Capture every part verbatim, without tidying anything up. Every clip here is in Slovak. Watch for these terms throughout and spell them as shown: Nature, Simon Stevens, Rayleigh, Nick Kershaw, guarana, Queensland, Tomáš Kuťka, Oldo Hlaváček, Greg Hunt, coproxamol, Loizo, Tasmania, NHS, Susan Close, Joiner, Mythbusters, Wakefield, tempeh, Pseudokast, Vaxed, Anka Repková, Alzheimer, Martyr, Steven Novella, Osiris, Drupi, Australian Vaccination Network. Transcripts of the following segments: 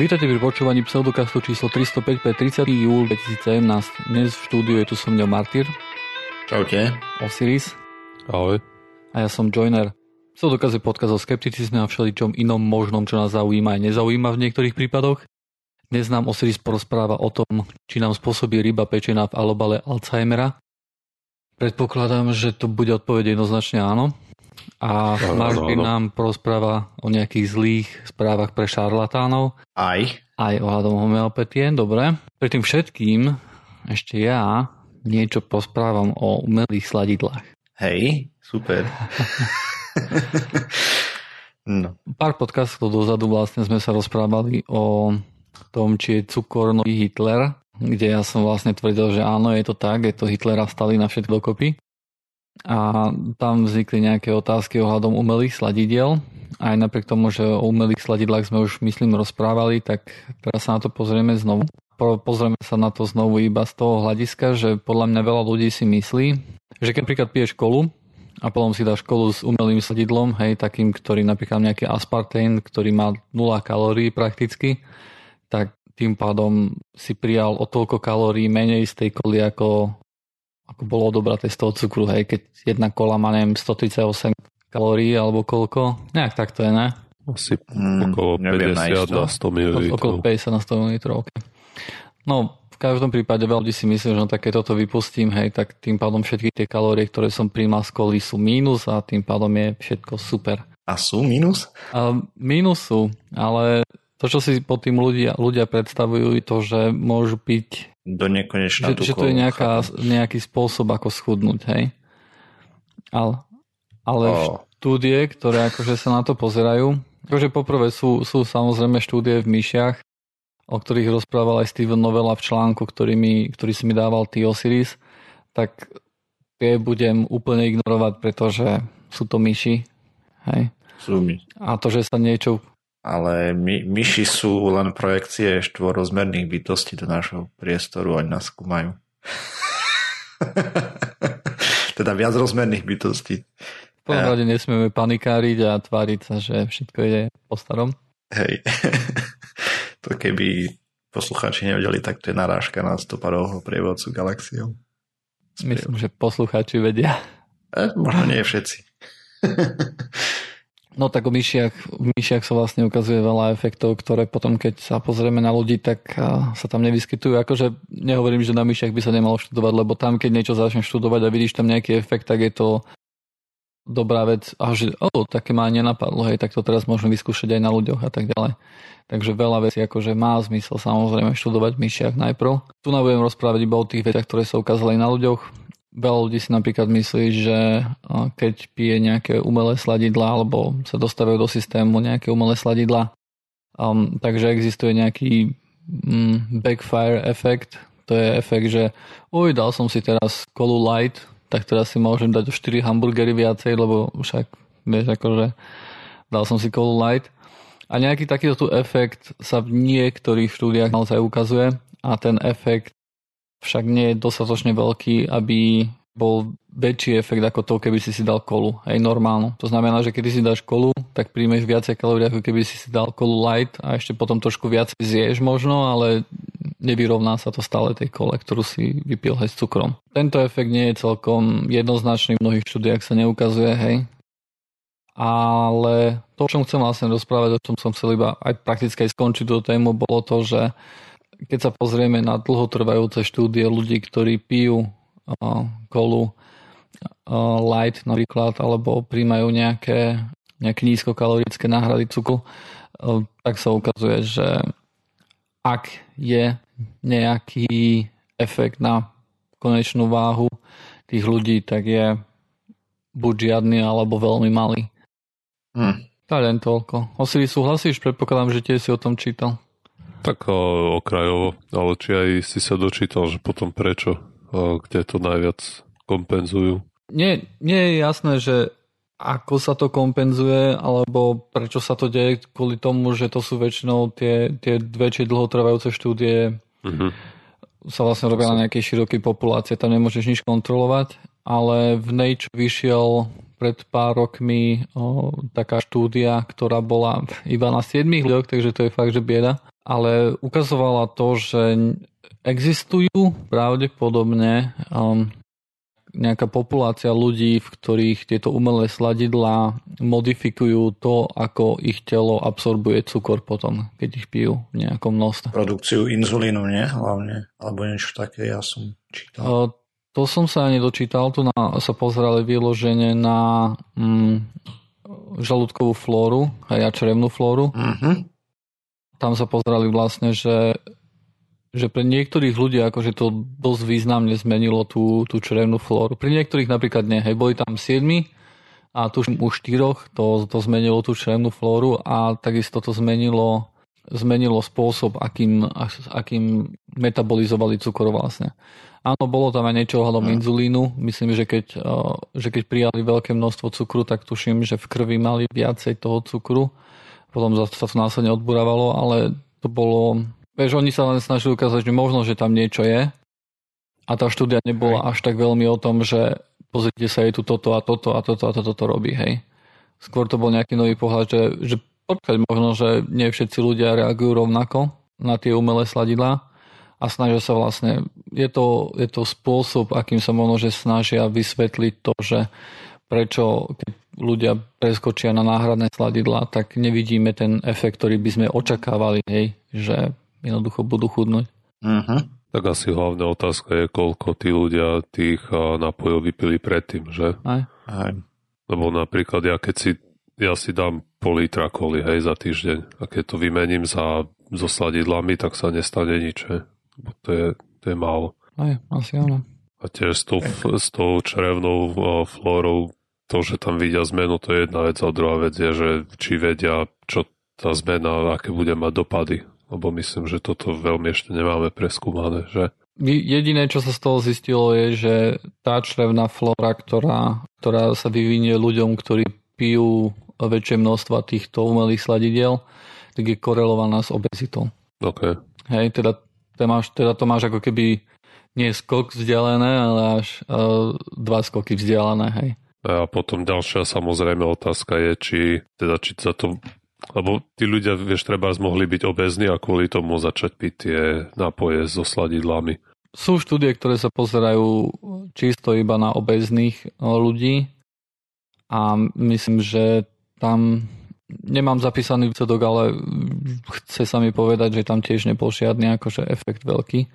Vítajte pri počúvaní pseudokastu číslo tristopäť pre tridsiateho júla dvetisícsedemnásť. Dnes v štúdiu je tu so mňou Martyr. Čaute. Osiris. Ahoj. A ja som Joiner. Pseudokast je podcast o skepticizme a všeličom inom možnom, čo nás zaujíma a nezaujíma v niektorých prípadoch. Dnes nám Osiris porozpráva o tom, či nám spôsobí ryba pečená v alobale Alzheimera. Predpokladám, že to bude odpoveď jednoznačne áno. A Martin no, no, no. nám porozpráva o nejakých zlých správach pre šarlatánov. Aj. Aj ohľadom homeopatie, dobre. Pre tým všetkým ešte ja niečo posprávam o umelých sladidlách. Hej, super. No. Pár podcastov dozadu vlastne sme sa rozprávali o tom, či je cukor nový Hitler, kde ja som vlastne tvrdil, že áno, je to tak, je to Hitlera stali na všetko dokopy. A tam vznikli nejaké otázky ohľadom umelých sladidiel. Aj napriek tomu, že o umelých sladidlách sme už, myslím, rozprávali, tak teraz sa na to pozrieme znovu. Pozrieme sa na to znovu iba z toho hľadiska, že podľa mňa veľa ľudí si myslí, že keď napríklad piješ kolu a potom si dáš kolu s umelým sladidlom, hej, takým, ktorý napríklad nejaký aspartén, ktorý má nula kalórií prakticky, tak tým pádom si prijal o toľko kalórií menej z tej koly, ako ako bolo odobraté z toho cukru, hej, keď jedna kola má, neviem, stotridsaťosem kalórií alebo koľko, nejak tak to je, ne? Asi mm, okolo päťdesiat na sto mililitrov. Okolo päťdesiat na sto mililitrov, ok. No, v každom prípade veľa ľudí si myslí, že no také toto vypustím, hej, tak tým pádom všetky tie kalórie, ktoré som prijímal z kolí, sú mínus a tým pádom je všetko super. A sú mínus? A mínus sú, ale to, čo si pod tým ľudia, ľudia predstavujú, je to, že môžu piť do nekonečna že, že to je nejaká, nejaký spôsob, ako schudnúť, hej. Ale, ale oh. štúdie, ktoré akože sa na to pozerajú, akože poprvé sú, sú samozrejme štúdie v myšiach, o ktorých rozprával aj Steven Novella v článku, ktorý, mi, ktorý si mi dával ty Osiris, tak tie budem úplne ignorovať, pretože sú to myši, hej. Sú my. A to, že sa niečo... Ale my, myši sú len projekcie štvorozmerných bytostí do nášho priestoru, oni nás skúmajú. Teda viacrozmerných bytostí. V tom rade nesmieme panikáriť a tváriť sa, že všetko ide po starom. Hej. To keby poslucháči nevedeli, tak to je narážka na stoparovho prievodcu galaxiou. Myslím, že poslucháči vedia. E, možno nie všetci. No tak o myšiach, v myšiach sa vlastne ukazuje veľa efektov, ktoré potom, keď sa pozrieme na ľudí, tak sa tam nevyskytujú. Akože nehovorím, že na myšiach by sa nemalo študovať, lebo tam, keď niečo začneš študovať a vidíš tam nejaký efekt, tak je to dobrá vec. A že, o, také ma nenapadlo, hej, tak to teraz môžeme vyskúšať aj na ľuďoch a tak ďalej. Takže veľa vecí akože má zmysel samozrejme študovať v myšiach najprv. Tu nám budem rozprávať iba o tých veciach, ktoré sa ukázali na ľuďoch. Veľa ľudí si napríklad myslí, že keď pije nejaké umelé sladidlá alebo sa dostávajú do systému nejaké umelé sladidlá, um, takže existuje nejaký um, backfire efekt. To je efekt, že uj, dal som si teraz kolu light, tak teraz si môžem dať štyri hamburgery viacej, lebo však vieš akože dal som si kolu light. A nejaký takýto tu efekt sa v niektorých štúdiách naozaj ukazuje a ten efekt však nie je dostatočne veľký, aby bol väčší efekt ako to, keby si si dal kolu. Hej, normálnu. To znamená, že keď si dáš kolu, tak príjmeš viacej kalórií, ako keby si si dal kolu light a ešte potom trošku viac zješ možno, ale nevyrovná sa to stále tej kole, ktorú si vypil, hej, s cukrom. Tento efekt nie je celkom jednoznačný, v mnohých štúdiách sa neukazuje, hej. Ale to, o čom chcem vlastne rozprávať, o čom som chcel iba aj prakticky aj skončiť tú tému, bolo to, že keď sa pozrieme na dlhotrvajúce štúdie ľudí, ktorí pijú uh, kolu uh, light napríklad, alebo príjmajú nejaké, nejaké nízkokalorické náhrady cukru, uh, tak sa ukazuje, že ak je nejaký efekt na konečnú váhu tých ľudí, tak je buď žiadny, alebo veľmi malý. Hmm. Tak len toľko. Osiris, súhlasíš? Predpokladám, že tiež si o tom čítal. Tak okrajovo, ale či aj si sa dočítal, že potom prečo, kde to najviac kompenzujú? Nie, nie je jasné, že ako sa to kompenzuje, alebo prečo sa to deje kvôli tomu, že to sú väčšinou tie, tie väčšie dlhotrvajúce štúdie, mm-hmm. sa vlastne robia na nejakej širokej populácie, tam nemôžeš nič kontrolovať, ale v Nature vyšiel pred pár rokmi o, taká štúdia, ktorá bola iba na siedmich ľuďoch, takže to je fakt, že bieda, ale ukazovala to, že existujú pravdepodobne um, nejaká populácia ľudí, v ktorých tieto umelé sladidlá modifikujú to, ako ich telo absorbuje cukor potom, keď ich pijú v nejakom množstve. Produkciu inzulínu, nie? Hlavne, alebo niečo také, ja som čítal. O, To som sa nedočítal, tu na, sa pozerali vyloženie na mm, žalúdkovú flóru a ja črevnú flóru. Uh-huh. Tam sa pozerali vlastne, že, že pre niektorých ľudí akože to dosť významne zmenilo tú, tú črevnú flóru. Pri niektorých napríklad nie, hej, boli tam siedmi a tuším u štyroch to, to zmenilo tú črevnú flóru a takisto to zmenilo zmenilo spôsob, akým, akým metabolizovali cukor vlastne. Áno, bolo tam aj niečo ohľadom hmm. inzulínu. Myslím, že keď, že keď prijali veľké množstvo cukru, tak tuším, že v krvi mali viacej toho cukru. Potom sa to následne odburávalo, ale to bolo... Vieš, oni sa len snažili ukázať, že možno, že tam niečo je. A tá štúdia nebola až tak veľmi o tom, že pozrite sa, je tu toto a toto a toto a toto to robí, hej. Skôr to bol nejaký nový pohľad, že, že možno, že nie všetci ľudia reagujú rovnako na tie umelé sladidlá. A snažia sa vlastne, je to, je to spôsob, akým sa možno, že snažia vysvetliť to, že prečo keď ľudia preskočia na náhradné sladidlá, tak nevidíme ten efekt, ktorý by sme očakávali, hej, že jednoducho budú chudnúť. Uh-huh. Tak asi hlavná otázka je, koľko tí ľudia tých nápojov vypili predtým, že? Aj. Aj. Lebo napríklad ja keď si, ja si dám pol litra koly, hej, za týždeň a keď to vymením za, so sladidlami, tak sa nestane nič, hej. To je, to je málo. Aj, asi áno. A tiež s tou, s tou črevnou flórou, to, že tam vidia zmenu, to je jedna vec, a druhá vec je, že či vedia, čo tá zmena, aké bude mať dopady. Lebo myslím, že toto veľmi ešte nemáme preskúmané. Že? Jediné, čo sa z toho zistilo, je, že tá črevná flóra, ktorá, ktorá sa vyvinie ľuďom, ktorí pijú väčšie množstva týchto umelých sladidiel, tak je korelovaná s obezitou. Ok. Hej, teda Máš, teda to máš ako keby nie skok vzdialené, ale až uh, dva skoky vzdialené, hej. A potom ďalšia samozrejme otázka je, či teda či za to, lebo tí ľudia, vieš, trebárs mohli byť obezní a kvôli tomu začať piť tie nápoje so sladidlami. Sú štúdie, ktoré sa pozerajú čisto iba na obezných ľudí a myslím, že tam nemám zapísaný výsledok, ale chce sa mi povedať, že tam tiež nebol žiadny akože efekt veľký.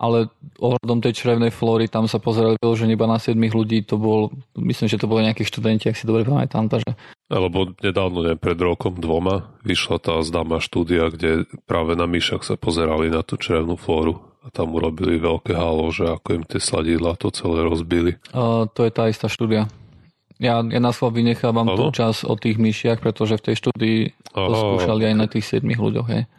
Ale ohľadom tej črevnej flóry tam sa pozerali vyloženie iba na siedmich ľudí. To bol, myslím, že to boli nejakí študenti, ak si dobre pamätám. Takže... Lebo nedávno, neviem, pred rokom dvoma vyšla tá známa štúdia, kde práve na myšach sa pozerali na tú črevnú flóru. A tam urobili veľké halo, že ako im tie sladidlá to celé rozbili. Uh, to je tá istá štúdia. Ja, ja na slov vynechávam tú čas o tých myšiach, pretože v tej štúdii to Aha. skúšali aj na tých siedmich ľuďoch. Hej.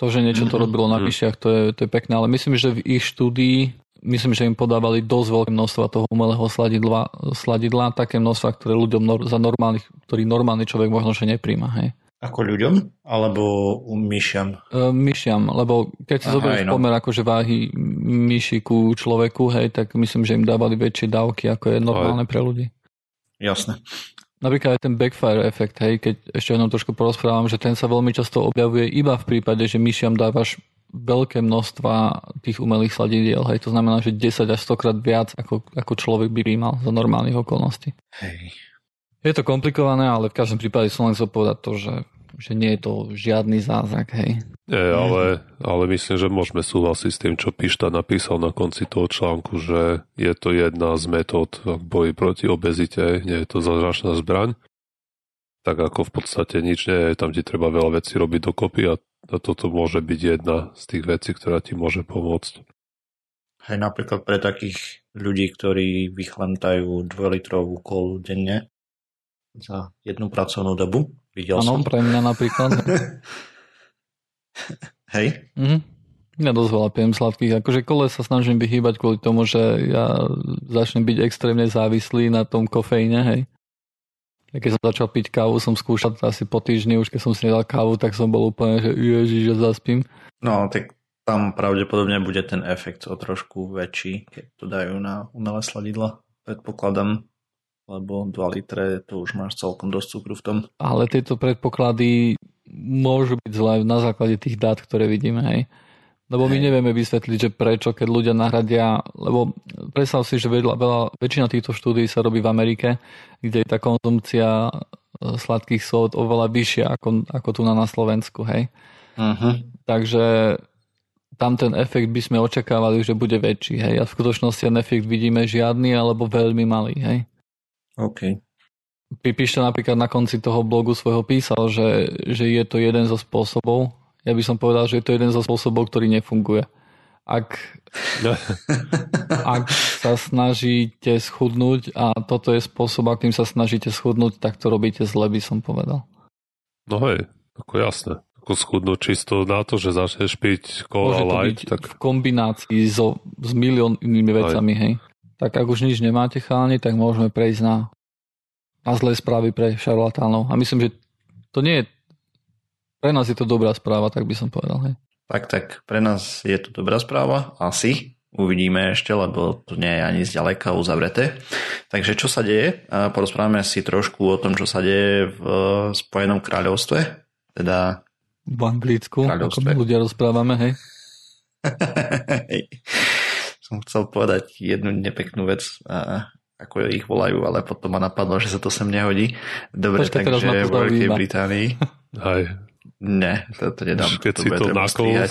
To, že niečo to robilo na myšiach, to je, to je pekné, ale myslím, že v ich štúdii, myslím, že im podávali dosť veľké množstva toho umelého sladidla, sladidla také množstva, ktoré ľuďom za normálnych, ktorý normálny človek možno, že nepríjma. Hej. Ako ľuďom? Alebo myšiam? E, myšiam, lebo keď si zoberieš no. pomer akože váhy myši ku človeku, hej, tak myslím, že im dávali väčšie dávky, ako je normálne pre ľudí. Jasné. Napríklad aj ten backfire efekt, hej, keď ešte jednou trošku porozprávam, že ten sa veľmi často objavuje iba v prípade, že myšiam dávaš veľké množstva tých umelých sladidiel, hej, to znamená, že desať až sto krát viac, ako, ako človek by príjmal za normálnych okolností. Hej. Je to komplikované, ale v každom prípade som len chcel povedať to, že, že nie je to žiadny zázrak, hej. Nie, ale, ale myslím, že môžeme súhlasiť s tým, čo Pišta napísal na konci toho článku, že je to jedna z metód v boji proti obezite, nie je to zázračná zbraň. Tak ako v podstate nič nie je, tam ti treba veľa vecí robiť dokopy a, a toto môže byť jedna z tých vecí, ktorá ti môže pomôcť. Hej, napríklad pre takých ľudí, ktorí vychlemtajú dvojlitrovú kolu denne, za jednu pracovnú dobu. Videl ano, som. Áno, pre mňa napríklad. Hej? Mhm. Ja dosť veľa pijem sladkých. Akože kole sa snažím vyhýbať kvôli tomu, že ja začnem byť extrémne závislý na tom kofeíne, hej. Ja keď som začal piť kávu, som skúšal asi po týždni, už keď som si nedal kávu, tak som bol úplne, že ježiš, že zaspím. No, tak tam pravdepodobne bude ten efekt o trošku väčší, keď to dajú na umelé sladidla. Predpokladám. lebo dva litre to už máš celkom dosť cukru v tom. Ale tieto predpoklady môžu byť zlé na základe tých dát, ktoré vidíme, hej. Lebo my nevieme vysvetliť, že prečo, keď ľudia nahradia, lebo predstav si, že veľa, veľa, väčšina týchto štúdií sa robí v Amerike, kde je tá konzumcia sladkých sód oveľa vyššia ako, ako tu na, na Slovensku, hej. Uh-huh. Takže tam ten efekt by sme očakávali, že bude väčší, hej. A v skutočnosti ten efekt vidíme žiadny alebo veľmi malý, hej. OK. Píšte napríklad na konci toho blogu svojho písal, že, že je to jeden zo spôsobov. Ja by som povedal, že je to jeden zo spôsobov, ktorý nefunguje. Ak, ak sa snažíte schudnúť a toto je spôsob, akým sa snažíte schudnúť, tak to robíte zle, by som povedal. No hej, ako jasné. Ako schudnúť čisto na to, že začneš piť cola light. Tak... v kombinácii so, s miliónnymi vecami, hej. Tak ak už nič nemáte, chalani, tak môžeme prejsť na, na zlé správy pre šarlatánov. A myslím, že to nie je pre nás je to dobrá správa, tak by som povedal. Hej. Tak, tak, pre nás je to dobrá správa. Asi. Uvidíme ešte, lebo to nie je ani zďaleka uzavreté. Takže čo sa deje? Porozprávame si trošku o tom, čo sa deje v Spojenom kráľovstve. Teda v Anglicku, ako my ľudia rozprávame, hej. Som chcel povedať jednu nepeknú vec, ako ich volajú, ale potom ma napadlo, že sa to sem nehodí. Dobre, počkej, takže v Veľkej Británii. Hej. Ne, to, to nedám. Keď to si to nakoľ...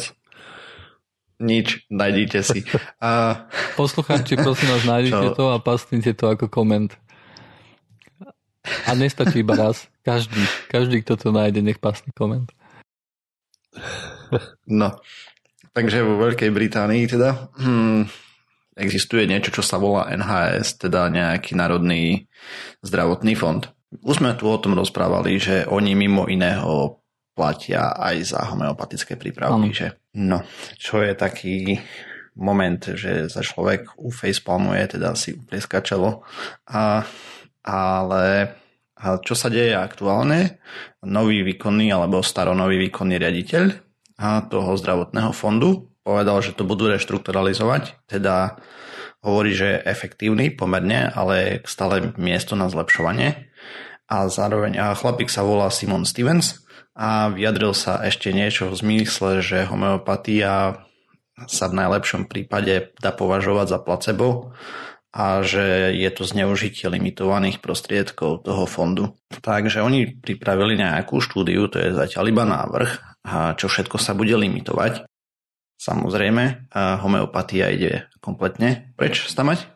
Nič, nájdite si. A... Poslucháči, prosím vás, nájdite to a pastnite to ako koment. A nestačí iba raz. Každý, každý, kto to nájde, nech pastne koment. No, takže vo Veľkej Británii teda hmm, existuje niečo, čo sa volá en há es, teda nejaký národný zdravotný fond. Už sme tu o tom rozprávali, že oni mimo iného platia aj za homeopatické prípravky. Že? No, čo je taký moment, že sa človek ufacepalmuje, teda si uplieska čelo. A, ale a čo sa deje aktuálne? Nový výkonný alebo staronový výkonný riaditeľ a toho zdravotného fondu povedal, že to budú reštrukturalizovať. Teda hovorí, že je efektívny pomerne, ale stále miesto na zlepšovanie. A zároveň a chlapík sa volá Simon Stevens a vyjadril sa ešte niečo v zmysle, že homeopatia sa v najlepšom prípade dá považovať za placebo a že je to zneužitie limitovaných prostriedkov toho fondu. Takže oni pripravili nejakú štúdiu, to je zatiaľ iba návrh, a čo všetko sa bude limitovať. Samozrejme, homeopatia ide kompletne preč stamať.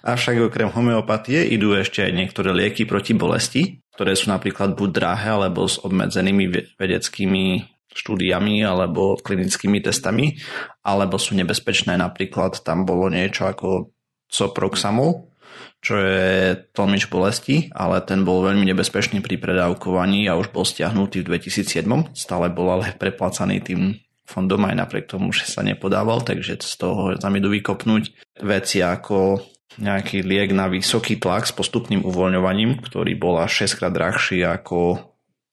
Avšak okrem homeopatie idú ešte aj niektoré lieky proti bolesti, ktoré sú napríklad buď drahé, alebo s obmedzenými vedeckými štúdiami, alebo klinickými testami, alebo sú nebezpečné. Napríklad tam bolo niečo ako coproxamol, čo je tlmič bolesti, ale ten bol veľmi nebezpečný pri predávkovaní a už bol stiahnutý v dvetisícsedem. Stále bol ale preplácaný tým fondom aj napriek tomu, že sa nepodával, takže z toho tam idú vykopnúť veci ako nejaký liek na vysoký tlak s postupným uvoľňovaním, ktorý bol až šesťkrát drahší ako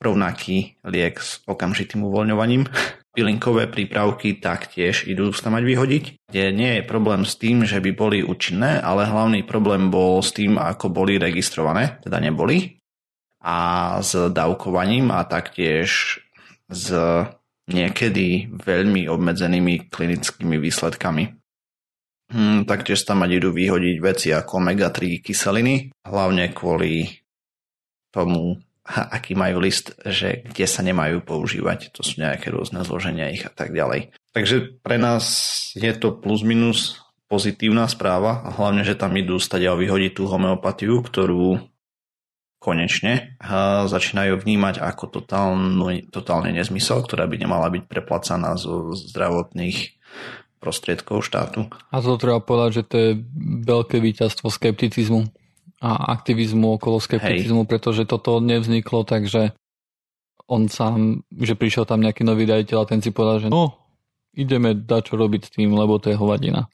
rovnaký liek s okamžitým uvoľňovaním. Pilinkové prípravky taktiež idú sa mať vyhodiť, kde nie je problém s tým, že by boli účinné, ale hlavný problém bol s tým, ako boli registrované, teda neboli, a s dávkovaním a taktiež s niekedy veľmi obmedzenými klinickými výsledkami. Hmm, taktiež tam idú vyhodiť veci ako omega tri kyseliny, hlavne kvôli tomu, aký majú list, že kde sa nemajú používať. To sú nejaké rôzne zloženia ich a tak ďalej. Takže pre nás je to plus minus pozitívna správa a hlavne, že tam idú stadiaľ vyhodiť tú homeopatiu, ktorú konečne začínajú vnímať ako totálny, totálny nezmysel, ktorá by nemala byť preplacaná zo zdravotných prostriedkov štátu. A to treba povedať, že to je veľké víťazstvo skepticizmu a aktivizmu okolo skepticizmu, hej, pretože toto nevzniklo, takže on sám, že prišiel tam nejaký nový riaditeľ a ten si povedal, že no, ideme dať čo robiť s tým, lebo to je hovadina.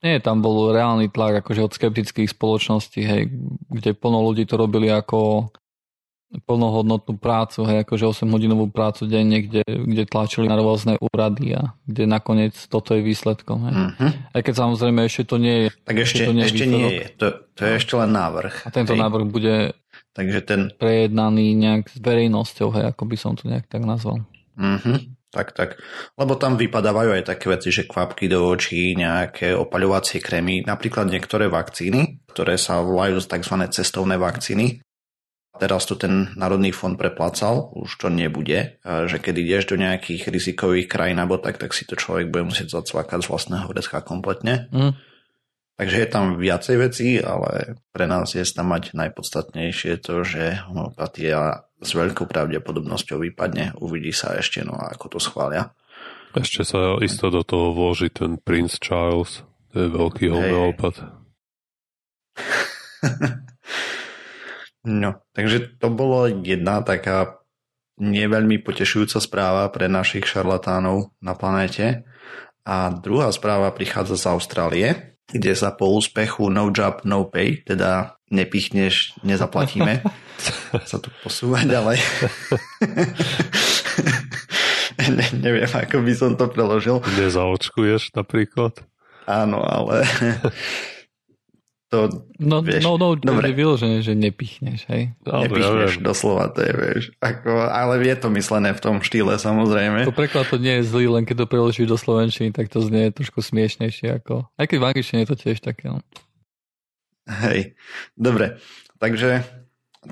Nie, tam bol reálny tlak akože od skeptických spoločností, hej, kde plno ľudí to robili ako plnohodnotnú prácu, hej, akože osemhodinovú prácu denne, kde, kde tlačili na rôzne úrady a kde nakoniec toto je výsledkom. Hej. Uh-huh. Aj keď samozrejme ešte to nie je. Tak ešte, ešte, nie, je ešte nie je. To, to je ešte len návrh. A tento hej. návrh bude Takže ten... prejednaný nejak s verejnosťou, hej, ako by som to nejak tak nazval. Uh-huh. Tak, tak. Lebo tam vypadávajú aj také veci, že kvapky do očí, nejaké opaľovacie krémy, napríklad niektoré vakcíny, ktoré sa volajú tzv. Cestovné vakcíny. Teraz to ten Národný fond preplácal, už to nebude, že keď ideš do nejakých rizikových krajín alebo tak, tak si to človek bude musieť zacvakať z vlastného vrecka kompletne. Mm. Takže je tam viacej vecí, ale pre nás je tam mať najpodstatnejšie to, že homeopatia s veľkou pravdepodobnosťou vypadne, uvidí sa ešte, no a ako to schvália. Ešte sa isto do toho vloží ten Prince Charles, to je veľký homeopat. No, takže to bolo jedna taká neveľmi potešujúca správa pre našich šarlatánov na planéte. A druhá správa prichádza z Austrálie, kde sa po úspechu no job, no pay, teda nepichneš, nezaplatíme, sa to posúva ďalej. ne, neviem, ako by som to preložil. Nezaočkuješ napríklad? Áno, ale... To, no, vieš, no, no, dobre. Vyložené, že nepichneš, hej? Dobre, nepichneš, ja doslova, to je, vieš, ako, ale je to myslené v tom štýle, samozrejme. To preklad to nie je zlý, len keď to preložíš do slovenčiny, tak to znie trošku smiešnejšie, ako, aj keď v angličtine je to tiež také, no. Hej, dobre, takže,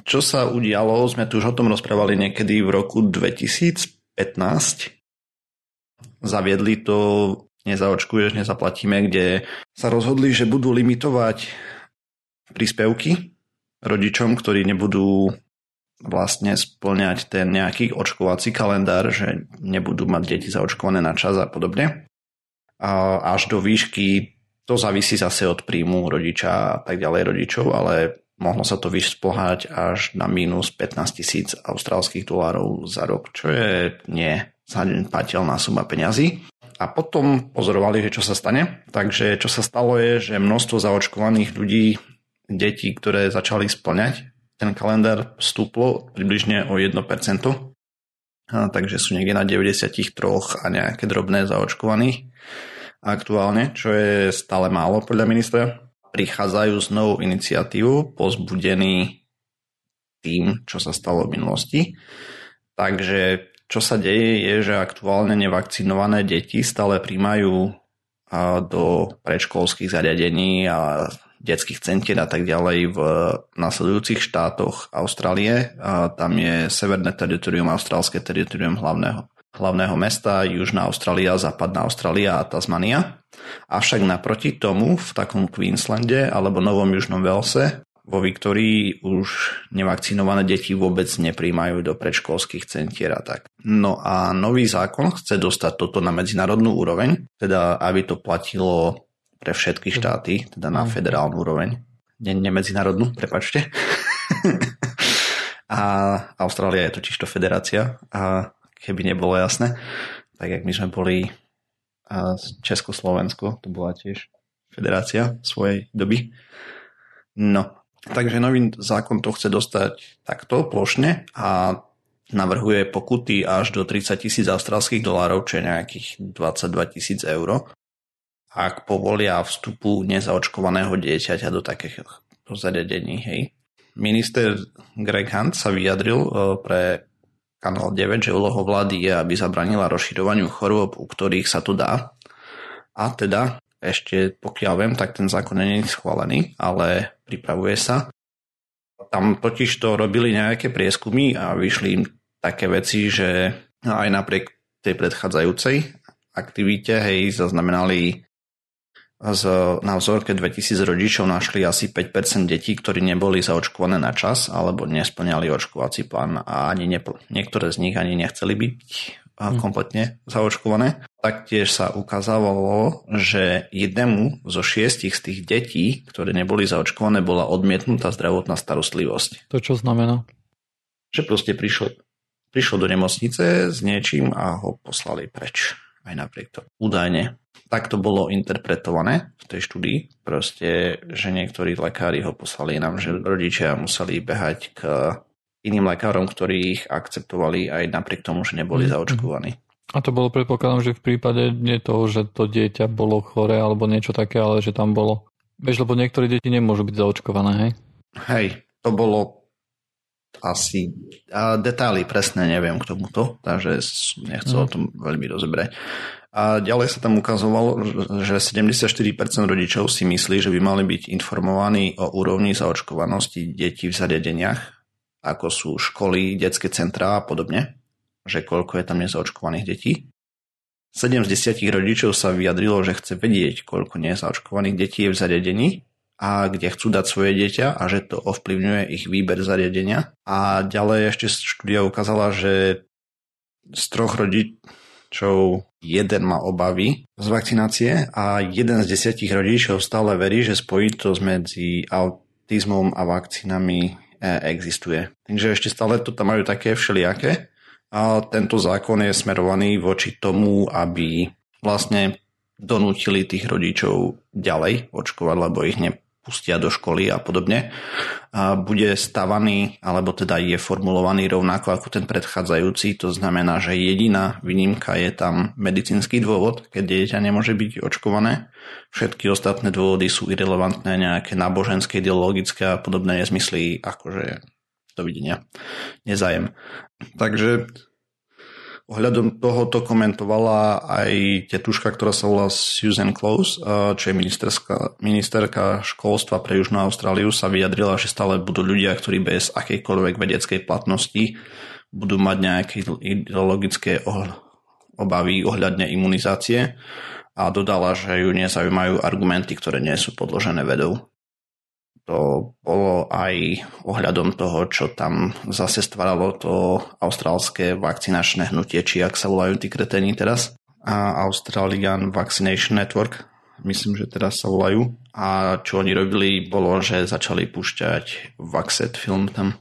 čo sa udialo, sme tu už o tom rozprávali niekedy v roku dvetisícpätnásť, zaviedli to... nezaočkuješ, nezaplatíme, kde sa rozhodli, že budú limitovať príspevky rodičom, ktorí nebudú vlastne spĺňať ten nejaký očkovací kalendár, že nebudú mať deti zaočkované na čas a podobne. A až do výšky, to závisí zase od príjmu rodiča a tak ďalej rodičov, ale mohlo sa to vyšplhať až na mínus pätnásť tisíc austrálskych dolárov za rok, čo je nezanedbateľná suma peňazí. A potom pozorovali, že čo sa stane. Takže čo sa stalo je, že množstvo zaočkovaných ľudí, detí, ktoré začali spĺňať, ten kalendár vstúplo približne o jedno percento. A takže sú niekde na deväťdesiattri a nejaké drobné zaočkovaných aktuálne, čo je stále málo podľa ministra. Prichádzajú s novou iniciatívou, pozbudení tým, čo sa stalo v minulosti. Takže... Čo sa deje je, že aktuálne nevakcinované deti stále príjmajú do predškolských zariadení a detských centier a tak ďalej v nasledujúcich štátoch Austrálie. Tam je severné teritorium, austrálske teritorium hlavného, hlavného mesta, Južná Austrália, Západná Austrália a Tasmania. Avšak naproti tomu v takom Queenslande alebo Novom Južnom Walese vo Viktórii už nevakcinované deti vôbec nepríjmajú do predškolských centier a tak. No a nový zákon chce dostať toto na medzinárodnú úroveň, teda aby to platilo pre všetky štáty, teda na federálnu úroveň. Nie, nie medzinárodnú, prepáčte. A Austrália je totižto federácia a keby nebolo jasné, tak jak my sme boli Československo, to bola tiež federácia svojej doby. No. Takže nový zákon to chce dostať takto plošne a navrhuje pokuty až do tridsať tisíc austrálskych dolárov, čo je nejakých dvadsaťdva tisíc eur, ak povolia vstupu nezaočkovaného dieťaťa do takých zariadení. Hej. Minister Greg Hunt sa vyjadril pre Kanál deväť, že úlohou vlády je, aby zabranila rozširovaniu chorôb, u ktorých sa to dá. A teda... Ešte pokiaľ viem, tak ten zákon nie je schválený, ale pripravuje sa. Tam totiž to robili nejaké prieskumy a vyšli im také veci, že aj napriek tej predchádzajúcej aktivite, hej, zaznamenali z, na vzorke dvetisíc rodičov našli asi päť percent detí, ktorí neboli zaočkované na čas alebo nesplňali očkovací plán a ani nepl- niektoré z nich ani nechceli byť kompletne zaočkované. Taktiež sa ukázalo, že jednému zo šiestich z tých detí, ktoré neboli zaočkované, bola odmietnutá zdravotná starostlivosť. To čo znamená? Že proste prišlo, prišlo do nemocnice s niečím a ho poslali preč. Aj napriek tomu. Údajne. Tak to bolo interpretované v tej štúdii. Proste, že niektorí lekári ho poslali nám, že rodičia museli behať k iným lekárom, ktorí ich akceptovali aj napriek tomu, že neboli mm-hmm. zaočkovaní. A to bolo, predpokladám, že v prípade nie toho, že to dieťa bolo choré alebo niečo také, ale že tam bolo... Vieš, lebo niektoré deti nemôžu byť zaočkované, hej? Hej, to bolo asi... A detaily presne neviem k tomuto, takže nechcem mm. o tom veľmi rozebrať. A ďalej sa tam ukazovalo, že sedemdesiatštyri percent rodičov si myslí, že by mali byť informovaní o úrovni zaočkovanosti detí v zariadeniach, ako sú školy, detské centrá a podobne, že koľko je tam nezaočkovaných detí. sedem z desať rodičov sa vyjadrilo, že chce vedieť, koľko nezaočkovaných detí je v zariadení a kde chcú dať svoje dieťa a že to ovplyvňuje ich výber zariadenia. A ďalej ešte štúdia ukázala, že z troch rodičov jeden má obavy z vakcinácie a jeden z desiatich rodičov stále verí, že spojitosť medzi autizmom a vakcínami existuje. Takže ešte stále to tam majú také všelijaké. A tento zákon je smerovaný voči tomu, aby vlastne donútili tých rodičov ďalej očkovať, lebo ich nepustia do školy a podobne. A bude stavaný, alebo teda je formulovaný rovnako ako ten predchádzajúci. To znamená, že jediná výnimka je tam medicínsky dôvod, keď dieťa nemôže byť očkované. Všetky ostatné dôvody sú irelevantné, nejaké náboženské, ideologické a podobné nezmysly, akože... Dovidenia. Nezájem. Takže ohľadom toho to komentovala aj tetuška, ktorá sa volá Susan Close, čo je ministerka školstva pre Južnú Austráliu, sa vyjadrila, že stále budú ľudia, ktorí bez akejkoľvek vedeckej platnosti budú mať nejaké ideologické obavy ohľadne imunizácie a dodala, že ju nezaujímajú argumenty, ktoré nie sú podložené vedou. To bolo aj ohľadom toho, čo tam zase stváralo to austrálske vakcinačné hnutie, či ak sa volajú tí kreténi teraz. A Australian Vaccination Network, myslím, že teraz sa volajú. A čo oni robili, bolo, že začali púšťať Vaxed film tam,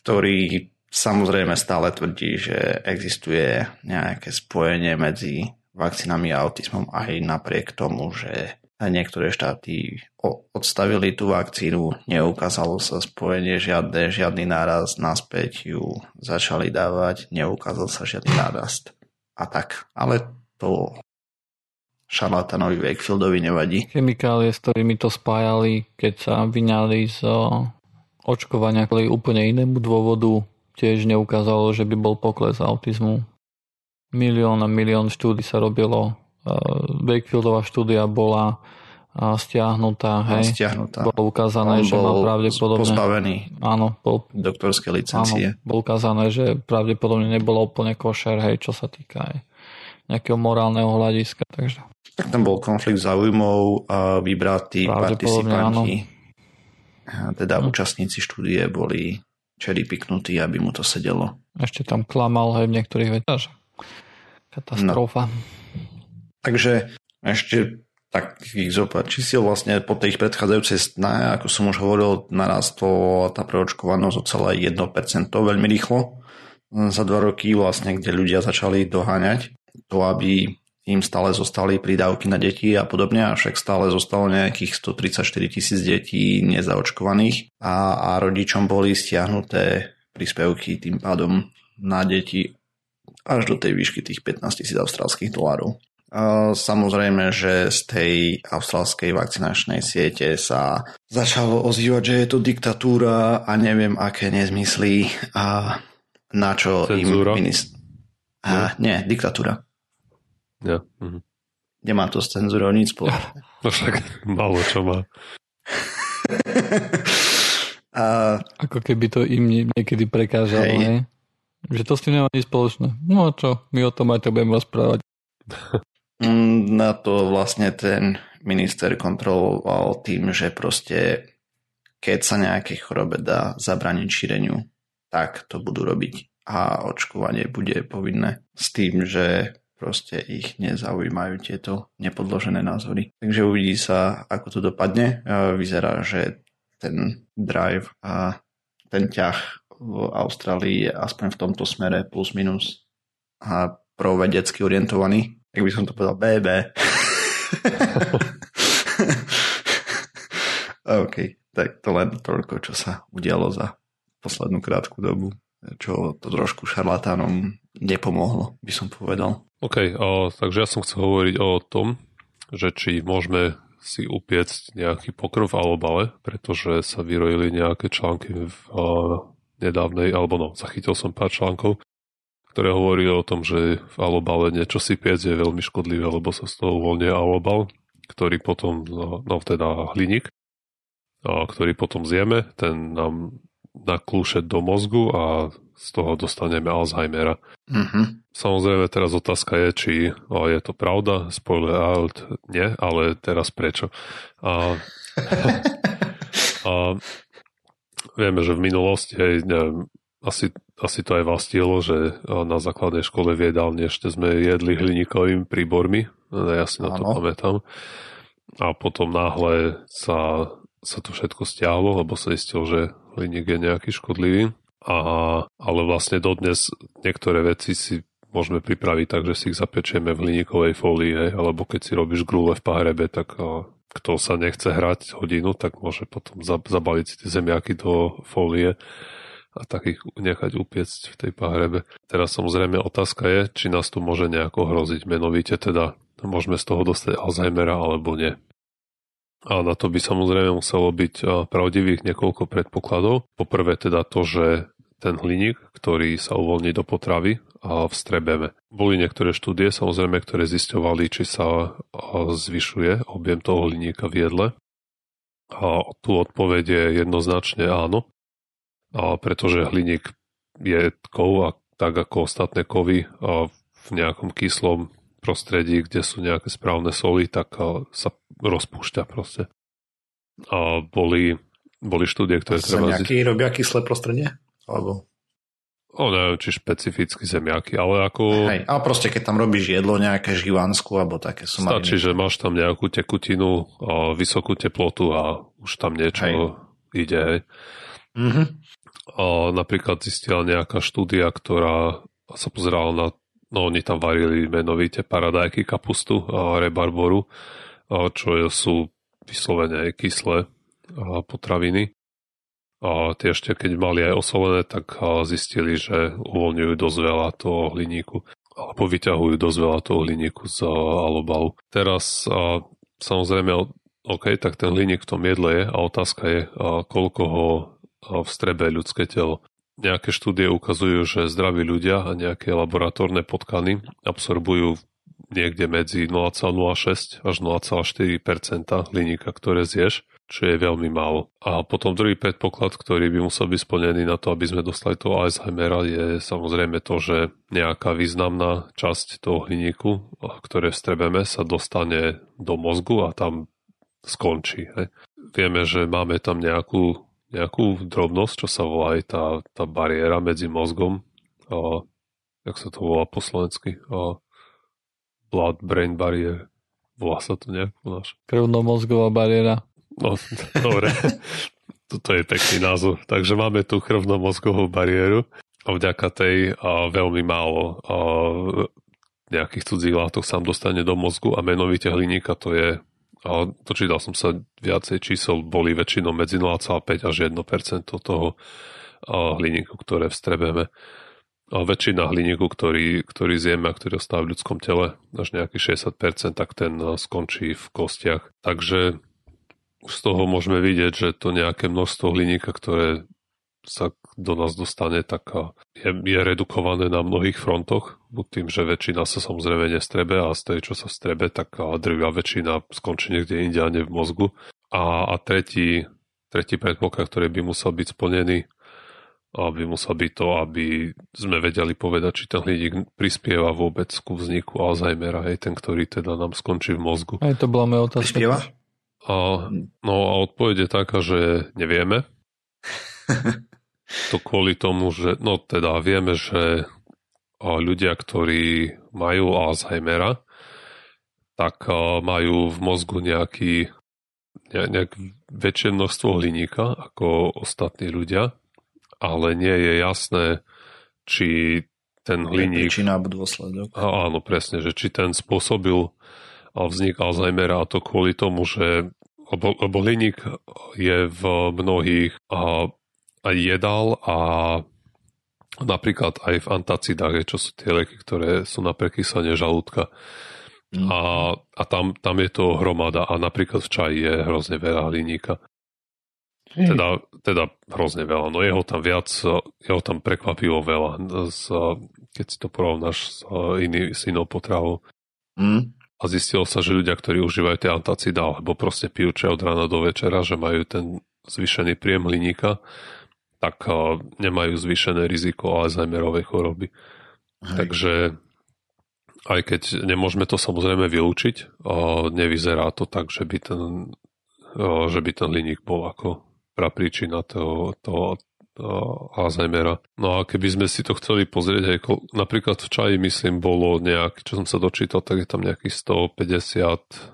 ktorý samozrejme stále tvrdí, že existuje nejaké spojenie medzi vakcinami a autizmom aj napriek tomu, že a niektoré štáty odstavili tú vakcínu, neukázalo sa spojenie žiadne, žiadny nárast, naspäť ju začali dávať, neukázal sa žiadny nárast a tak. Ale to šarlatánovi Wakefieldovi nevadí. Chemikálie, s ktorými to spájali, keď sa vyňali z očkovania kvôli úplne inému dôvodu, tiež neukázalo, že by bol pokles autizmu. Milión a milión štúdí sa robilo. Wakefieldová štúdia bola stiahnutá, hej. Stiahnutá. Bolo ukázané, on že bol pravdepodobne... Pozbavený áno, bol, doktorské licencie. Áno, bolo ukázané, že pravdepodobne nebolo úplne košer, hej, čo sa týka aj nejakého morálneho hľadiska. Takže. Tak tam bol konflikt záujmov a vybratí participanti. Áno. Teda no. Účastníci štúdie boli čeri piknutí, aby mu to sedelo. Ešte tam klamal, hej, v niektorých vetách. Katastrofa. No. Takže ešte takých zopár čísiel vlastne po tej predchádzajúcej snáhe, ako som už hovoril, narastlo tá preočkovanosť o celé jedno percento veľmi rýchlo. Za dva roky vlastne, kde ľudia začali doháňať to, aby im stále zostali prídavky na deti a podobne, avšak stále zostalo nejakých stotridsaťštyri tisíc detí nezaočkovaných a, a rodičom boli stiahnuté príspevky tým pádom na deti až do tej výšky tých pätnásť tisíc austrálskych dolárov. Samozrejme, že z tej austrálskej vakcinačnej siete sa začalo ozývať, že je to diktatúra a neviem aké nezmysly a na čo cenzúra? Im minister... A, nie, diktatúra. Ja. Mhm. Nemá to s cenzúrou nič spoločné. No však málo čo má. a... Ako keby to im niekedy prekážalo, hej. Že to s tým nemá nič spoločné. No čo, my o tom aj to budeme rozprávať. Na to vlastne ten minister kontroloval tým, že proste keď sa nejaké chorobe dá zabrániť šíreniu, tak to budú robiť a očkovanie bude povinné s tým, že proste ich nezaujímajú tieto nepodložené názory. Takže uvidí sa, ako to dopadne. Vyzerá, že ten drive a ten ťah v Austrálii je aspoň v tomto smere plus minus a provedecky orientovaný. Tak by som to povedal, bé bé. OK. Tak to len toľko, čo sa udialo za poslednú krátku dobu, čo to trošku šarlatánom nepomohlo, by som povedal. OK, o, takže ja som chcel hovoriť o tom, že či môžeme si upiecť nejaký pokrv v alobale, pretože sa vyrojili nejaké články v a, nedávnej, alebo no, zachytil som pár článkov, ktoré hovorili o tom, že v alobale niečo si piec je veľmi škodlivé, lebo sa z toho uvoľňuje alobal, ktorý potom, no, no teda hliník, ktorý potom zjeme, ten nám nakľúše do mozgu a z toho dostaneme Alzheimera. Mm-hmm. Samozrejme, teraz otázka je, či o, je to pravda, spoiler alert, nie, ale teraz prečo? A, a, vieme, že v minulosti, hej, neviem, asi, asi to aj vás stihlo, že na základnej škole v jedálni ešte sme jedli hliníkovými príbormi, ja si na to Áno. pamätám, a potom náhle sa... sa to všetko stiahlo, lebo sa istil, že hliník je nejaký škodlivý. A, ale vlastne dodnes niektoré veci si môžeme pripraviť tak, že si ich zapečieme v hliníkovej fólii, alebo keď si robíš grúle v pahrebe, tak a, kto sa nechce hrať hodinu, tak môže potom zabaliť si tie zemiaky do fólie a tak ich nechať upiecť v tej pahrebe. Teraz samozrejme otázka je, či nás tu môže nejako hroziť, menovite teda môžeme z toho dostať Alzheimera alebo nie. A na to by samozrejme muselo byť pravdivých niekoľko predpokladov. Poprvé teda to, že ten hliník, ktorý sa uvoľní do potravy, vstrebeme. Boli niektoré štúdie, samozrejme, ktoré zisťovali, či sa zvyšuje objem toho hliníka v jedle. A tu odpoveď je jednoznačne áno, a pretože hliník je kov a tak ako ostatné kovy a v nejakom kyslom prostredí, kde sú nejaké správne soli, tak sa rozpúšťa proste. A boli, boli štúdie, ktoré... To treba zemiaky zi... robia kyslé prostredie? Alebo... O, neviem, či špecificky zemiaky, ale ako... Hej, ale proste, keď tam robíš jedlo, nejaké živánsku, alebo také sumariny. Stačí, že máš tam nejakú tekutinu, a vysokú teplotu a už tam niečo hej. ide. Hej. Mm-hmm. A napríklad zistila nejaká štúdia, ktorá sa pozerala na... No oni tam varili menovite paradajky, kapustu a rebarboru, a čo sú vyslovene kyslé potraviny. A tie ešte keď mali aj osolené, tak zistili, že uvoľňujú dosť veľa toho hliníku alebo vyťahujú dosť veľa toho hliníku z alobalu. Teraz a, samozrejme, ok, tak ten hliník v tom jedle je a otázka je, a, koľko ho a, vstrebe ľudské telo. Nejaké štúdie ukazujú, že zdraví ľudia a nejaké laboratórne potkany absorbujú niekde medzi nula celá nula šesť až nula celá štyri percenta hliníka, ktoré zješ, čo je veľmi málo. A potom druhý predpoklad, ktorý by musel byť splnený na to, aby sme dostali toho Alzheimera, je samozrejme to, že nejaká významná časť toho hliníku, ktoré vstrebeme, sa dostane do mozgu a tam skončí. He. Vieme, že máme tam nejakú nejakú drobnosť, čo sa volá aj tá, tá bariéra medzi mozgom a jak sa to volá po slovensky a blood brain barrier, volá sa to nejak u nás? Krvnomozgová bariéra. No, dobre, toto je pekný názov. Takže máme tú krvnomozgovú bariéru a vďaka tej a veľmi málo a nejakých cudzích látok sám dostane do mozgu a menovite hliníka to je. A dočítal som sa viacej čísel, boli väčšinou medzi nula celá päť až jedno percento toho hliníku, ktoré vstrebeme. A väčšina hliníku, ktorý, ktorý zjeme a ktorý ostáva v ľudskom tele, až nejakých šesťdesiat percent, tak ten skončí v kostiach. Takže z toho môžeme vidieť, že to nejaké množstvo hliníka, ktoré sa do nás dostane, tak je, je redukované na mnohých frontoch. Buď tým, že väčšina sa samozrejme nestrebe a z tej, čo sa strebe, tak drvivá väčšina skončí niekde inde a nie v mozgu. A, a tretí, tretí predpoklad, ktorý by musel byť splnený, by musel byť to, aby sme vedeli povedať, či ten hliník prispieva vôbec ku vzniku Alzheimera, hej, ten, ktorý teda nám skončí v mozgu. Aj to bola moja otázka. Prispieva? A, no a odpoveď je taká, že nevieme. To kvôli tomu, že no teda vieme, že ľudia, ktorí majú Alzheimera, tak majú v mozgu nejaký, nejak väčšie množstvo hliníka ako ostatní ľudia, ale nie je jasné, či ten hliník... Príčina alebo dôsledok. Áno, presne, že či ten spôsobil vznik Alzheimera, a to kvôli tomu, že obol, obolník je v mnohých a, a jedál a napríklad aj v antacidách, čo sú tie lieky, ktoré sú na prekysanie žalúdka. Mm. A, a tam, tam je to hromada a napríklad v čaji je hrozne veľa hliníka. Hey. Teda, teda hrozne veľa. No je ho tam viac, je ho tam prekvapivo veľa, z, keď si to porovnáš s, iný, s inou potravou. Mm. A zistilo sa, že ľudia, ktorí užívajú tie antacida alebo proste pijú čaj od rána do večera, že majú ten zvýšený príjem hliníka, tak nemajú zvýšené riziko Alzheimerovej choroby. Hej. Takže aj keď nemôžeme to samozrejme vylúčiť, nevyzerá to tak, že by ten, že by ten hliník bol ako prapríčina toho, toho Alzheimera. No a keby sme si to chceli pozrieť, napríklad v čaji, myslím, bolo nejak, čo som sa dočítal, tak je tam nejakých stopäťdesiat,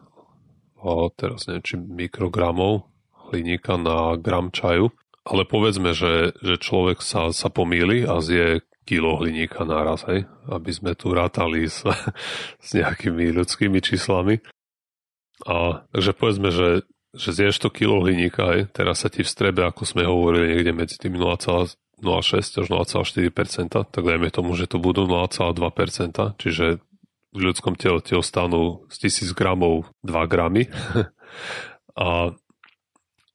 teraz neviem, či mikrogramov hliníka na gram čaju. Ale povedzme, že, že človek sa, sa pomýli a zje kilo hliníka naraz, hej? Aby sme tu rátali s, s nejakými ľudskými číslami. A, takže povedzme, že, že zješ to kilo hliníka, hej? Teraz sa ti v strebe, ako sme hovorili, niekde medzi tým nula celá šesť až nula celá štyri percenta, tak dajme tomu, že to budú nula celá dva percenta, čiže v ľudskom tele ti ostanú z tisíc gramov dva gramy. A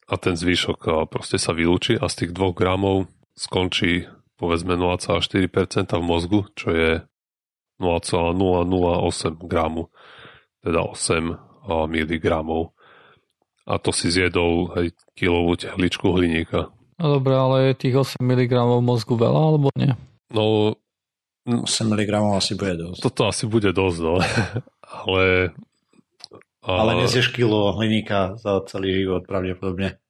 a ten zvýšok proste sa vylúči a z tých dvoch gramov skončí povedzme nula celá štyri percenta v mozgu, čo je nula celá nula nula osem gramu, teda osem miligramov. A to si zjedol aj kilovú tehličku hliníka. No dobre, ale je tých osem miligramov v mozgu veľa, alebo nie? No, osem miligramov asi bude dosť. Toto asi bude dosť, no. Ale... A... Ale nesieš kilo hliníka za celý život, pravdepodobne.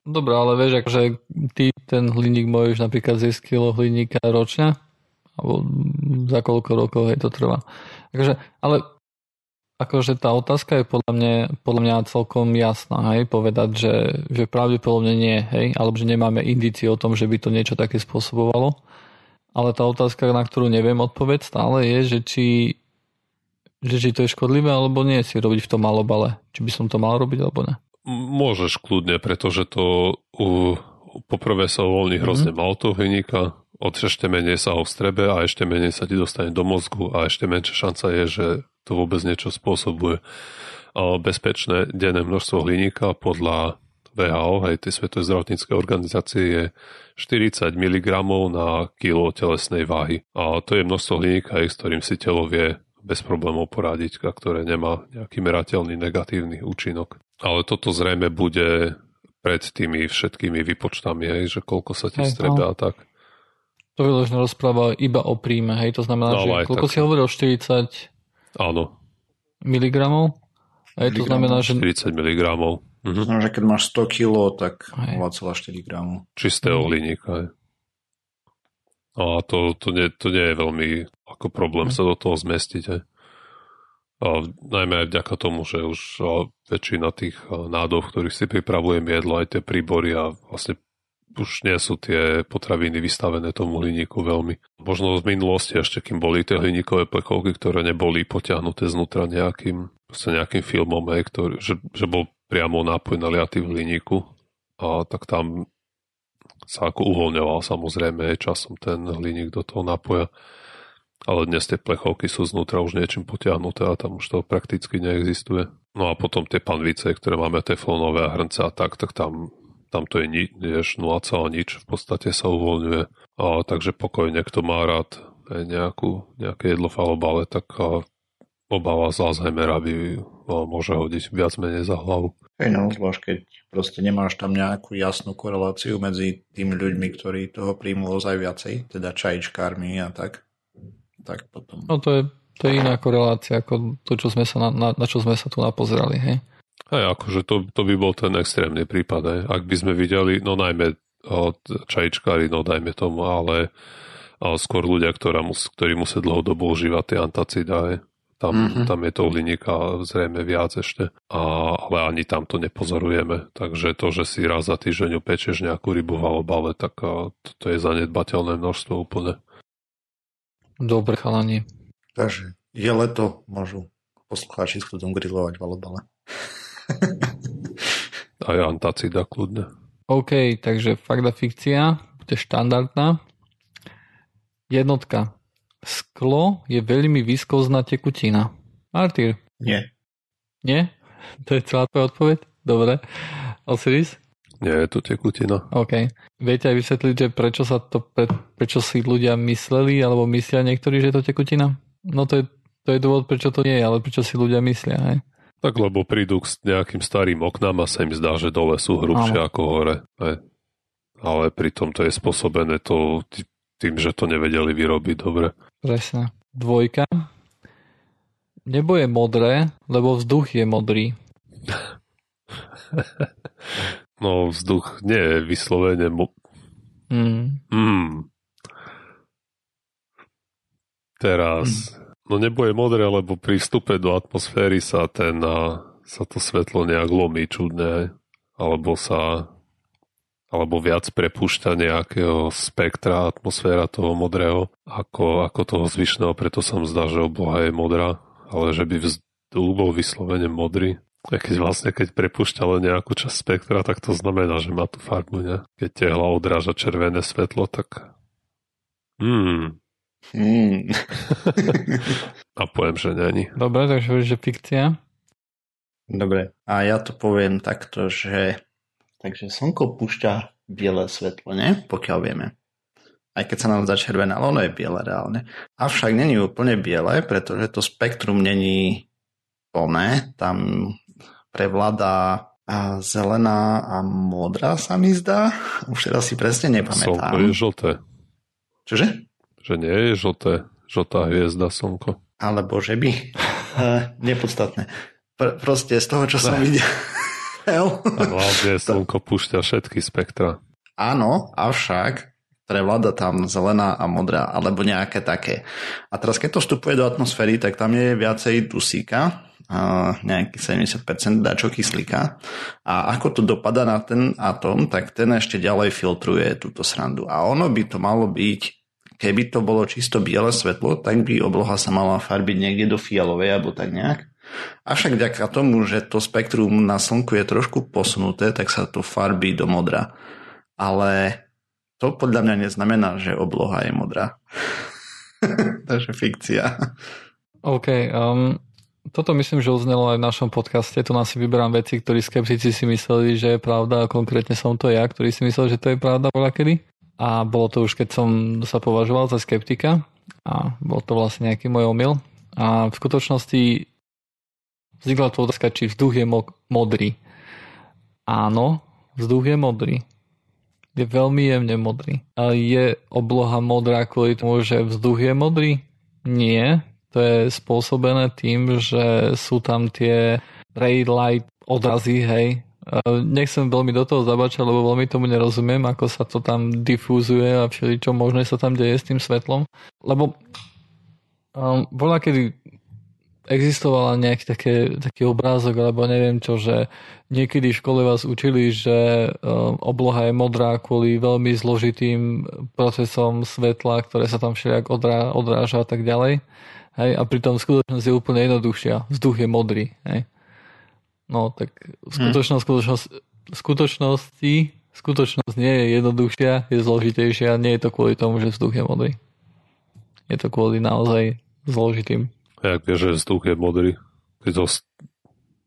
Dobre, ale vieš, akože ty ten hliník môžeš napríklad zjesť kilo hliníka ročne, alebo za koľko rokov, hej, to trvá. Takže, ale akože tá otázka je podľa mňa, podľa mňa celkom jasná, hej, povedať, že, že pravdepodobne nie, hej, alebo že nemáme indície o tom, že by to niečo také spôsobovalo. Ale tá otázka, na ktorú neviem odpoveď stále je, že či Že či to je škodlivé, alebo nie si robiť v tom malobale? Či by som to mal robiť, alebo ne? Môžeš kľudne, pretože to uh, poprvé sa uvoľní hrozne mm-hmm. malo toho hliníka, od ešte menej sa ho strebe a ešte menej sa ti dostane do mozgu a ešte menšia šanca je, že to vôbec niečo spôsobuje. Uh, bezpečné denné množstvo hliníka podľa dží há ó, hej, tej Svetovej zdravotníckej organizácie, je štyridsať miligramov na kilo telesnej váhy. A to je množstvo hliníka, hej, s ktorým si telo vie bez problémov poradiť, ktoré nemá nejaký merateľný negatívny účinok. Ale toto zrejme bude pred tými všetkými výpočtami, hej, že koľko sa ti strebá a tak. To vyložená rozpráva iba o príjme, hej, to znamená, no, že koľko tak si hovoril, štyridsať áno. miligramov? Hej, to znamená, že... štyridsať miligramov. Mhm. To znamená, že keď máš sto kilogramov, tak nula celá štyri gramu. Čistého hliníka, hej. A to, to, nie, to nie je veľmi ako problém sa do toho zmestiť. Aj. A najmä aj vďaka tomu, že už väčšina tých nádov, ktorých si pripravujem jedlo, aj tie príbory a vlastne už nie sú tie potraviny vystavené tomu hliníku veľmi. Možno z minulosti ešte, kým boli tie hliníkové plechovky, ktoré neboli potiahnuté znútra nejakým, nejakým filmom, aj, ktorý, že, že bol priamo nápoj naliatý v hliníku, a tak tam sa ako uvoľňoval samozrejme časom ten hliník do toho nápoja. Ale dnes tie plechovky sú znútra už niečím potiahnuté a tam už to prakticky neexistuje. No a potom tie panvice, ktoré máme teflónové a hrnce a tak, tak tam, tam to je nič, nula celá nič v podstate sa uvoľňuje. A takže pokojne, kto má rád nejakú, nejaké jedlo v alobale, tak obáva z Alzheimera by môže hodiť viac menej za hlavu. No, zvlášť keď proste nemáš tam nejakú jasnú koreláciu medzi tými ľuďmi, ktorí toho príjmu ozaj viacej, teda čajičkármi a tak, tak potom... No to je, to je iná korelácia ako to, čo sme sa na, na, na čo sme sa tu napozerali, hej? Hej, akože to, to by bol ten extrémny prípad, hej? Ak by sme videli, no najmä čajičkári, no dajme tomu, ale, ale skôr ľudia, ktorá mus, ktorí musia dlhodobo užívať tie antacida, hej? Tam, mm-hmm. tam je to hliníka zrejme viac ešte, a, ale ani tam to nepozorujeme. Takže to, že si raz za týždeň upečieš nejakú rybu v alobale, tak a, to, to je zanedbateľné množstvo úplne. Dobre, chalani. Takže je leto, môžu poslucháči s kľudom grilovať v alobale. Aj antacida kľudne. OK, takže fakt a fikcia, bude štandardná. Jednotka. Sklo je veľmi viskozná tekutina. Martyr. Nie. Nie? To je celá tvoja odpoveď? Dobre. Osiris? Nie, je to tekutina. OK. Viete aj vysvetliť, že prečo sa to, pre, prečo si ľudia mysleli, alebo myslia niektorí, že je to tekutina? No to je, to je dôvod, prečo to nie je, ale prečo si ľudia myslia, hej? Tak lebo prídu k nejakým starým oknám a sa im zdá, že dole sú hrubšie Áno. ako hore. Hej. Ale pritom to je spôsobené to tým, že to nevedeli vyrobiť dobre. Presne. Dvojka. Nebo je modré, lebo vzduch je modrý. No vzduch nie je vyslovene mo- mm. Mm. Teraz... Mm. No nebo je modré, lebo pri vstupe do atmosféry sa ten sa to svetlo nejak lomí čudne, alebo sa alebo viac prepúšťa nejakého spektra atmosféra toho modrého ako, ako toho zvyšného, preto sa mi zdá, že obloha je modrá, ale že by vzduch bol vyslovene modrý. A keď vlastne keď prepúšťa len nejakú časť spektra, tak to znamená, že má tú farbu, ne? Keď tehla odráža červené svetlo, tak hmm Hmm. A poviem, že není. Dobre, takže hovoríš, že fikcia. Dobre, a ja to poviem takto, že takže slnko púšťa biele svetlo, ne? Pokiaľ vieme. Aj keď sa nám zdá červená, ono je biele reálne. Avšak není úplne biele, pretože to spektrum není plné. Tam prevláda zelená a modrá, sa mi zdá. Už teraz si presne nepamätám. Slnko je žlté. Čože? Že nie je žlté, žltá hviezda slnko. Alebo že by. Nepodstatné. Pr- proste z toho, čo ne. som videl. A hlavne slnko púšťa všetky spektra. Áno, avšak prevláda tam zelená a modrá, alebo nejaké také. A teraz, keď to vstupuje do atmosféry, tak tam je viacej dusíka, nejaký sedemdesiat percent dačo kyslíka. A ako to dopada na ten atóm, tak ten ešte ďalej filtruje túto srandu. A ono by to malo byť, keby to bolo čisto biele svetlo, tak by obloha sa mala farbiť niekde do fialovej alebo tak nejak. Avšak vďaka tomu, že to spektrum na slnku je trošku posunuté, tak sa to farbí do modra. Ale to podľa mňa neznamená, že obloha je modrá. Takže fikcia. OK. Um, toto myslím, že uznelo aj v našom podcaste. Tu nás si vyberám veci, ktorí skeptici si mysleli, že je pravda. A konkrétne som to ja, ktorý si myslel, že to je pravda voľakedy. A bolo to už, keď som sa považoval za skeptika a bol to vlastne nejaký môj omyl. A v skutočnosti vznikla tu otázka, či vzduch je mo- modrý. Áno, vzduch je modrý. Je veľmi jemne modrý. Ale je obloha modrá kvôli tomu, že vzduch je modrý? Nie. To je spôsobené tým, že sú tam tie Rayleigh odrazy, hej. Nechcem veľmi do toho zabačať, lebo veľmi tomu nerozumiem, ako sa to tam difúzuje a všeličo možné sa tam deje s tým svetlom. Lebo um, bola, kedy existovala nejaký také, taký obrázok, alebo neviem čo, že niekedy v škole vás učili, že um, obloha je modrá kvôli veľmi zložitým procesom svetla, ktoré sa tam všelijak odrá, odráža a tak ďalej. Hej? A pritom skutočnosť je úplne jednoduchšia. Vzduch je modrý. Hej? No, tak skutočnosť, skutočnosť, skutočnosti, skutočnosť nie je jednoduchšia, je zložitejšia. Nie je to kvôli tomu, že vzduch je modrý. Je to kvôli naozaj zložitým. Jak je, že vzduch je modrý? Keď to...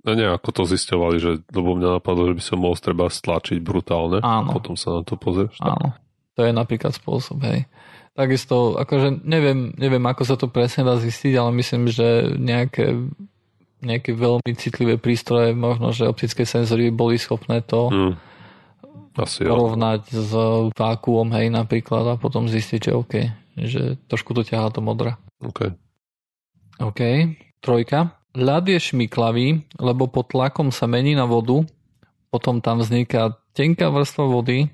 Nejako to zisťovali, že... Lebo mňa napadlo, že by som mohol treba stlačiť brutálne. Áno. Potom sa na to pozrieš. Áno. To je napríklad spôsob, hej. Takisto, akože neviem, neviem, ako sa to presne dá zistiť, ale myslím, že nejaké... nejaké veľmi citlivé prístroje, možno, že optické senzory boli schopné to mm. Asi, porovnať ja. s vákuom, hej, napríklad, a potom zistiť, že OK, že trošku to ťahá to modrá. OK. OK. Trojka. Ľad je šmiklavý, lebo pod tlakom sa mení na vodu, potom tam vzniká tenká vrstva vody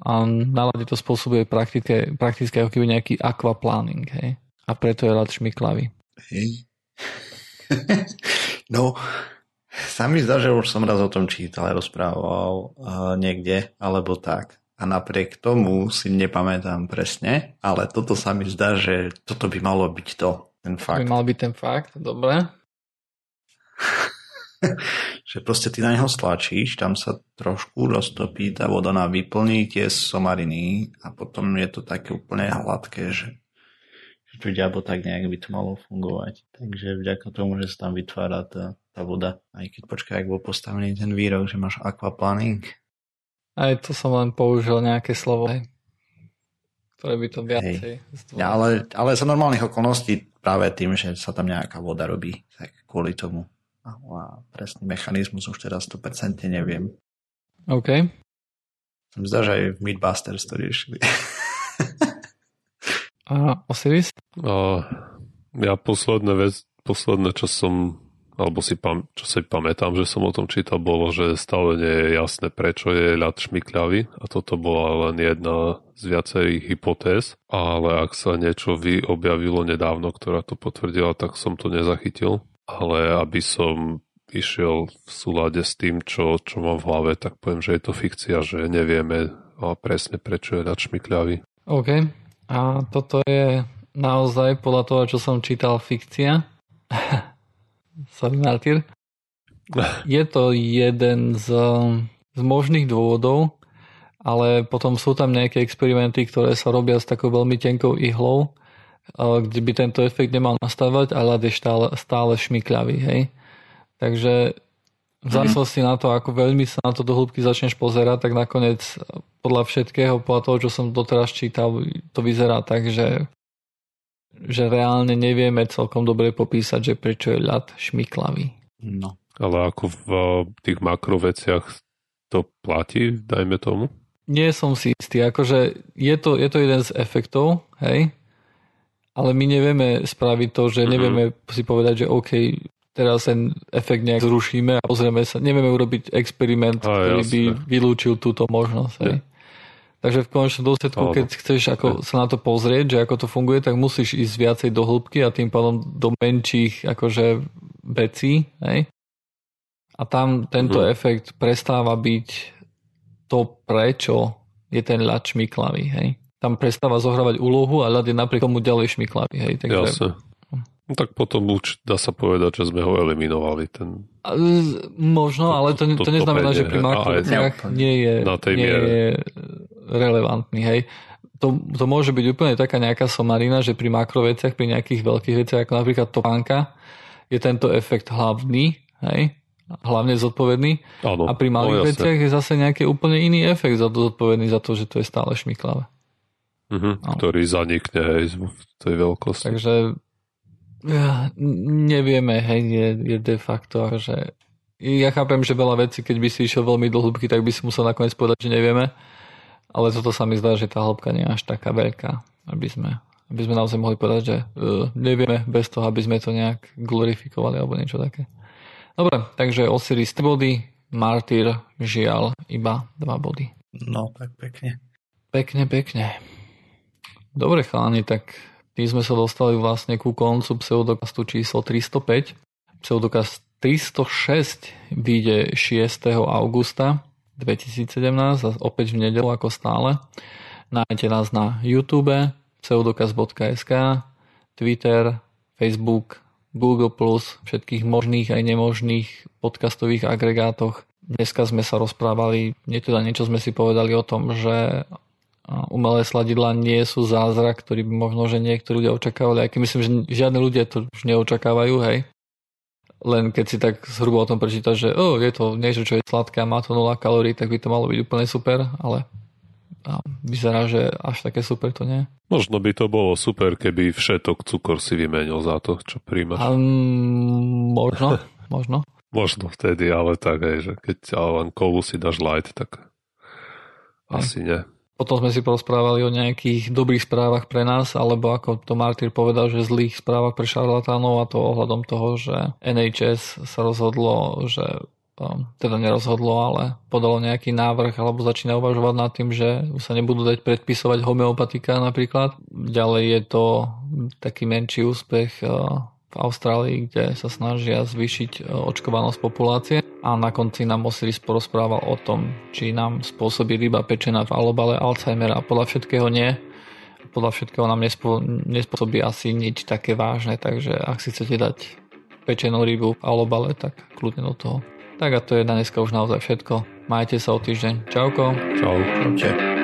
a na ľade to spôsobuje praktické, praktické ako keby nejaký aquaplaning, hej. A preto je ľad šmiklavý. Hej. No, sa mi zdá, že už som raz o tom čítal a rozprával uh, niekde, alebo tak. A napriek tomu si nepamätám presne, ale toto sa mi zdá, že toto by malo byť to, ten fakt. By mal byť ten fakt, dobre. že proste ty na neho stlačíš, tam sa trošku roztopí, tá voda na vyplní tie somariny a potom je to také úplne hladké, že čo ďabo tak nejak by to malo fungovať. Takže vďaka tomu, že sa tam vytvára tá, tá voda. Aj keď počkaj, ak bol postavený ten výrok, že máš aquaplaning. Aj tu som len použil nejaké slovo, ktoré by to viacej... Ja, ale, ale za normálnych okolností práve tým, že sa tam nejaká voda robí, tak kvôli tomu. A presný mechanizmus už teraz sto percent neviem. OK. Som zdá, že aj v Mythbusters to riešili. A Osiris? A ja posledná vec, posledné, čo som, alebo si pam, čo si pamätám, že som o tom čítal, bolo, že stále nie je jasné, prečo je ľad šmykľavý. A toto bola len jedna z viacerých hypotéz. Ale ak sa niečo vyobjavilo nedávno, ktorá to potvrdila, tak som to nezachytil. Ale aby som išiel v súlade s tým, čo, čo mám v hlave, tak poviem, že je to fikcia, že nevieme presne, prečo je ľad šmykľavý. OK. A toto je naozaj podľa toho, čo som čítal, fikcia. Sorry, Martyr. Je to jeden z, z možných dôvodov, ale potom sú tam nejaké experimenty, ktoré sa robia s takou veľmi tenkou ihlou, kde by tento efekt nemal nastávať, a ľad je stále, stále šmykľavý. Hej? Takže v závislosti na to, ako veľmi sa na to do hĺbky začneš pozerať, tak nakoniec podľa všetkého, podľa toho, čo som doteraz čítal, to vyzerá tak, že, že reálne nevieme celkom dobre popísať, že prečo je ľad šmyklavý. No. Ale ako v tých makroveciach to platí, dajme tomu? Nie som si istý. Akože je to, je to jeden z efektov, hej? Ale my nevieme spraviť to, že nevieme mm-hmm. si povedať, že OK, teraz ten efekt nejak zrušíme a pozrieme sa. Nevieme urobiť experiment, a, ktorý jasne. by vylúčil túto možnosť. Hej. Takže v konečnom dôsledku, keď chceš ako sa na to pozrieť, že ako to funguje, tak musíš ísť viacej do hĺbky a tým pádom do menších akože vecí. Hej. A tam tento hmm. efekt prestáva byť to, prečo je ten ľad šmyklavý. Hej. Tam prestáva zohrávať úlohu a ľad je napriek tomu ďalej šmyklavý. Hej. Takže... Jasne. No tak potom už dá sa povedať, že sme ho eliminovali. Ten... Možno, ale to, to, to, to neznamená, to že pri makroveciach nie je, nie je relevantný. Hej. To, to môže byť úplne taká nejaká somarina, že pri makroveciach, pri nejakých veľkých veciach, ako napríklad topánka, je tento efekt hlavný, hej? Hlavne zodpovedný. Áno, a pri malých no, veciach je zase nejaký úplne iný efekt za to zodpovedný, za to, že to je stále šmyklavé. Mhm, no. Ktorý zanikne hej, v tej veľkosti. Takže Ja, nevieme, hej, je, je de facto, že ja chápem, že veľa vecí, keď by si išiel veľmi do hĺbky, tak by si musel nakoniec povedať, že nevieme, ale toto sa mi zdá, že tá hĺbka nie je až taká veľká, aby sme, aby sme naozaj mohli povedať, že uh, nevieme bez toho, aby sme to nejak glorifikovali alebo niečo také. Dobre, takže Osiris tri body, Martyr žiaľ iba dva body. No, tak pekne. Pekne, pekne. Dobre, chalani, tak tým sme sa dostali vlastne ku koncu pseudokastu číslo tristopäť. Pseudokast tristošesť vyjde šiesteho augusta dvetisícsedemnásť, opäť v nedeľu ako stále. Nájdete nás na YouTube, pseudokast bodka es ká, Twitter, Facebook, Google plus, všetkých možných aj nemožných podcastových agregátoch. Dneska sme sa rozprávali, nie teda niečo sme si povedali o tom, že umelé sladidlá nie sú zázrak, ktorý by možno, že niektorí ľudia očakávali. Aj keď myslím, že žiadne ľudia to už neočakávajú, hej. Len keď si tak zhruba o tom prečítaš, že oh, je to niečo, čo je sladké a má to nula kalórií, tak by to malo byť úplne super, ale vyzerá, že až také super to nie. Možno by to bolo super, keby všetok cukor si vymenil za to, čo príjmaš. Um, možno, možno. Možno vtedy, ale tak, hej, že keď len kolu si dáš light, tak asi nie. Potom sme si porozprávali o nejakých dobrých správach pre nás, alebo ako to Martyr povedal, že zlých správach pre šarlatánov, a to ohľadom toho, že en há es sa rozhodlo, že teda nerozhodlo, ale podalo nejaký návrh alebo začína uvažovať nad tým, že sa nebudú dať predpisovať homeopatika napríklad. Ďalej je to taký menší úspech v Austrálii, kde sa snažia zvýšiť očkovanosť populácie. A na konci nám Osiris porozprával o tom, či nám spôsobí ryba pečená v alobale Alzheimera, a podľa všetkého nie. Podľa všetkého nám nespô- nespôsobí asi nič také vážne, takže ak si chcete dať pečenú rybu a obale, tak kľudne do toho. Tak a to je na dneska už naozaj všetko. Majte sa o týždeň. Čauko. Čau. Čau.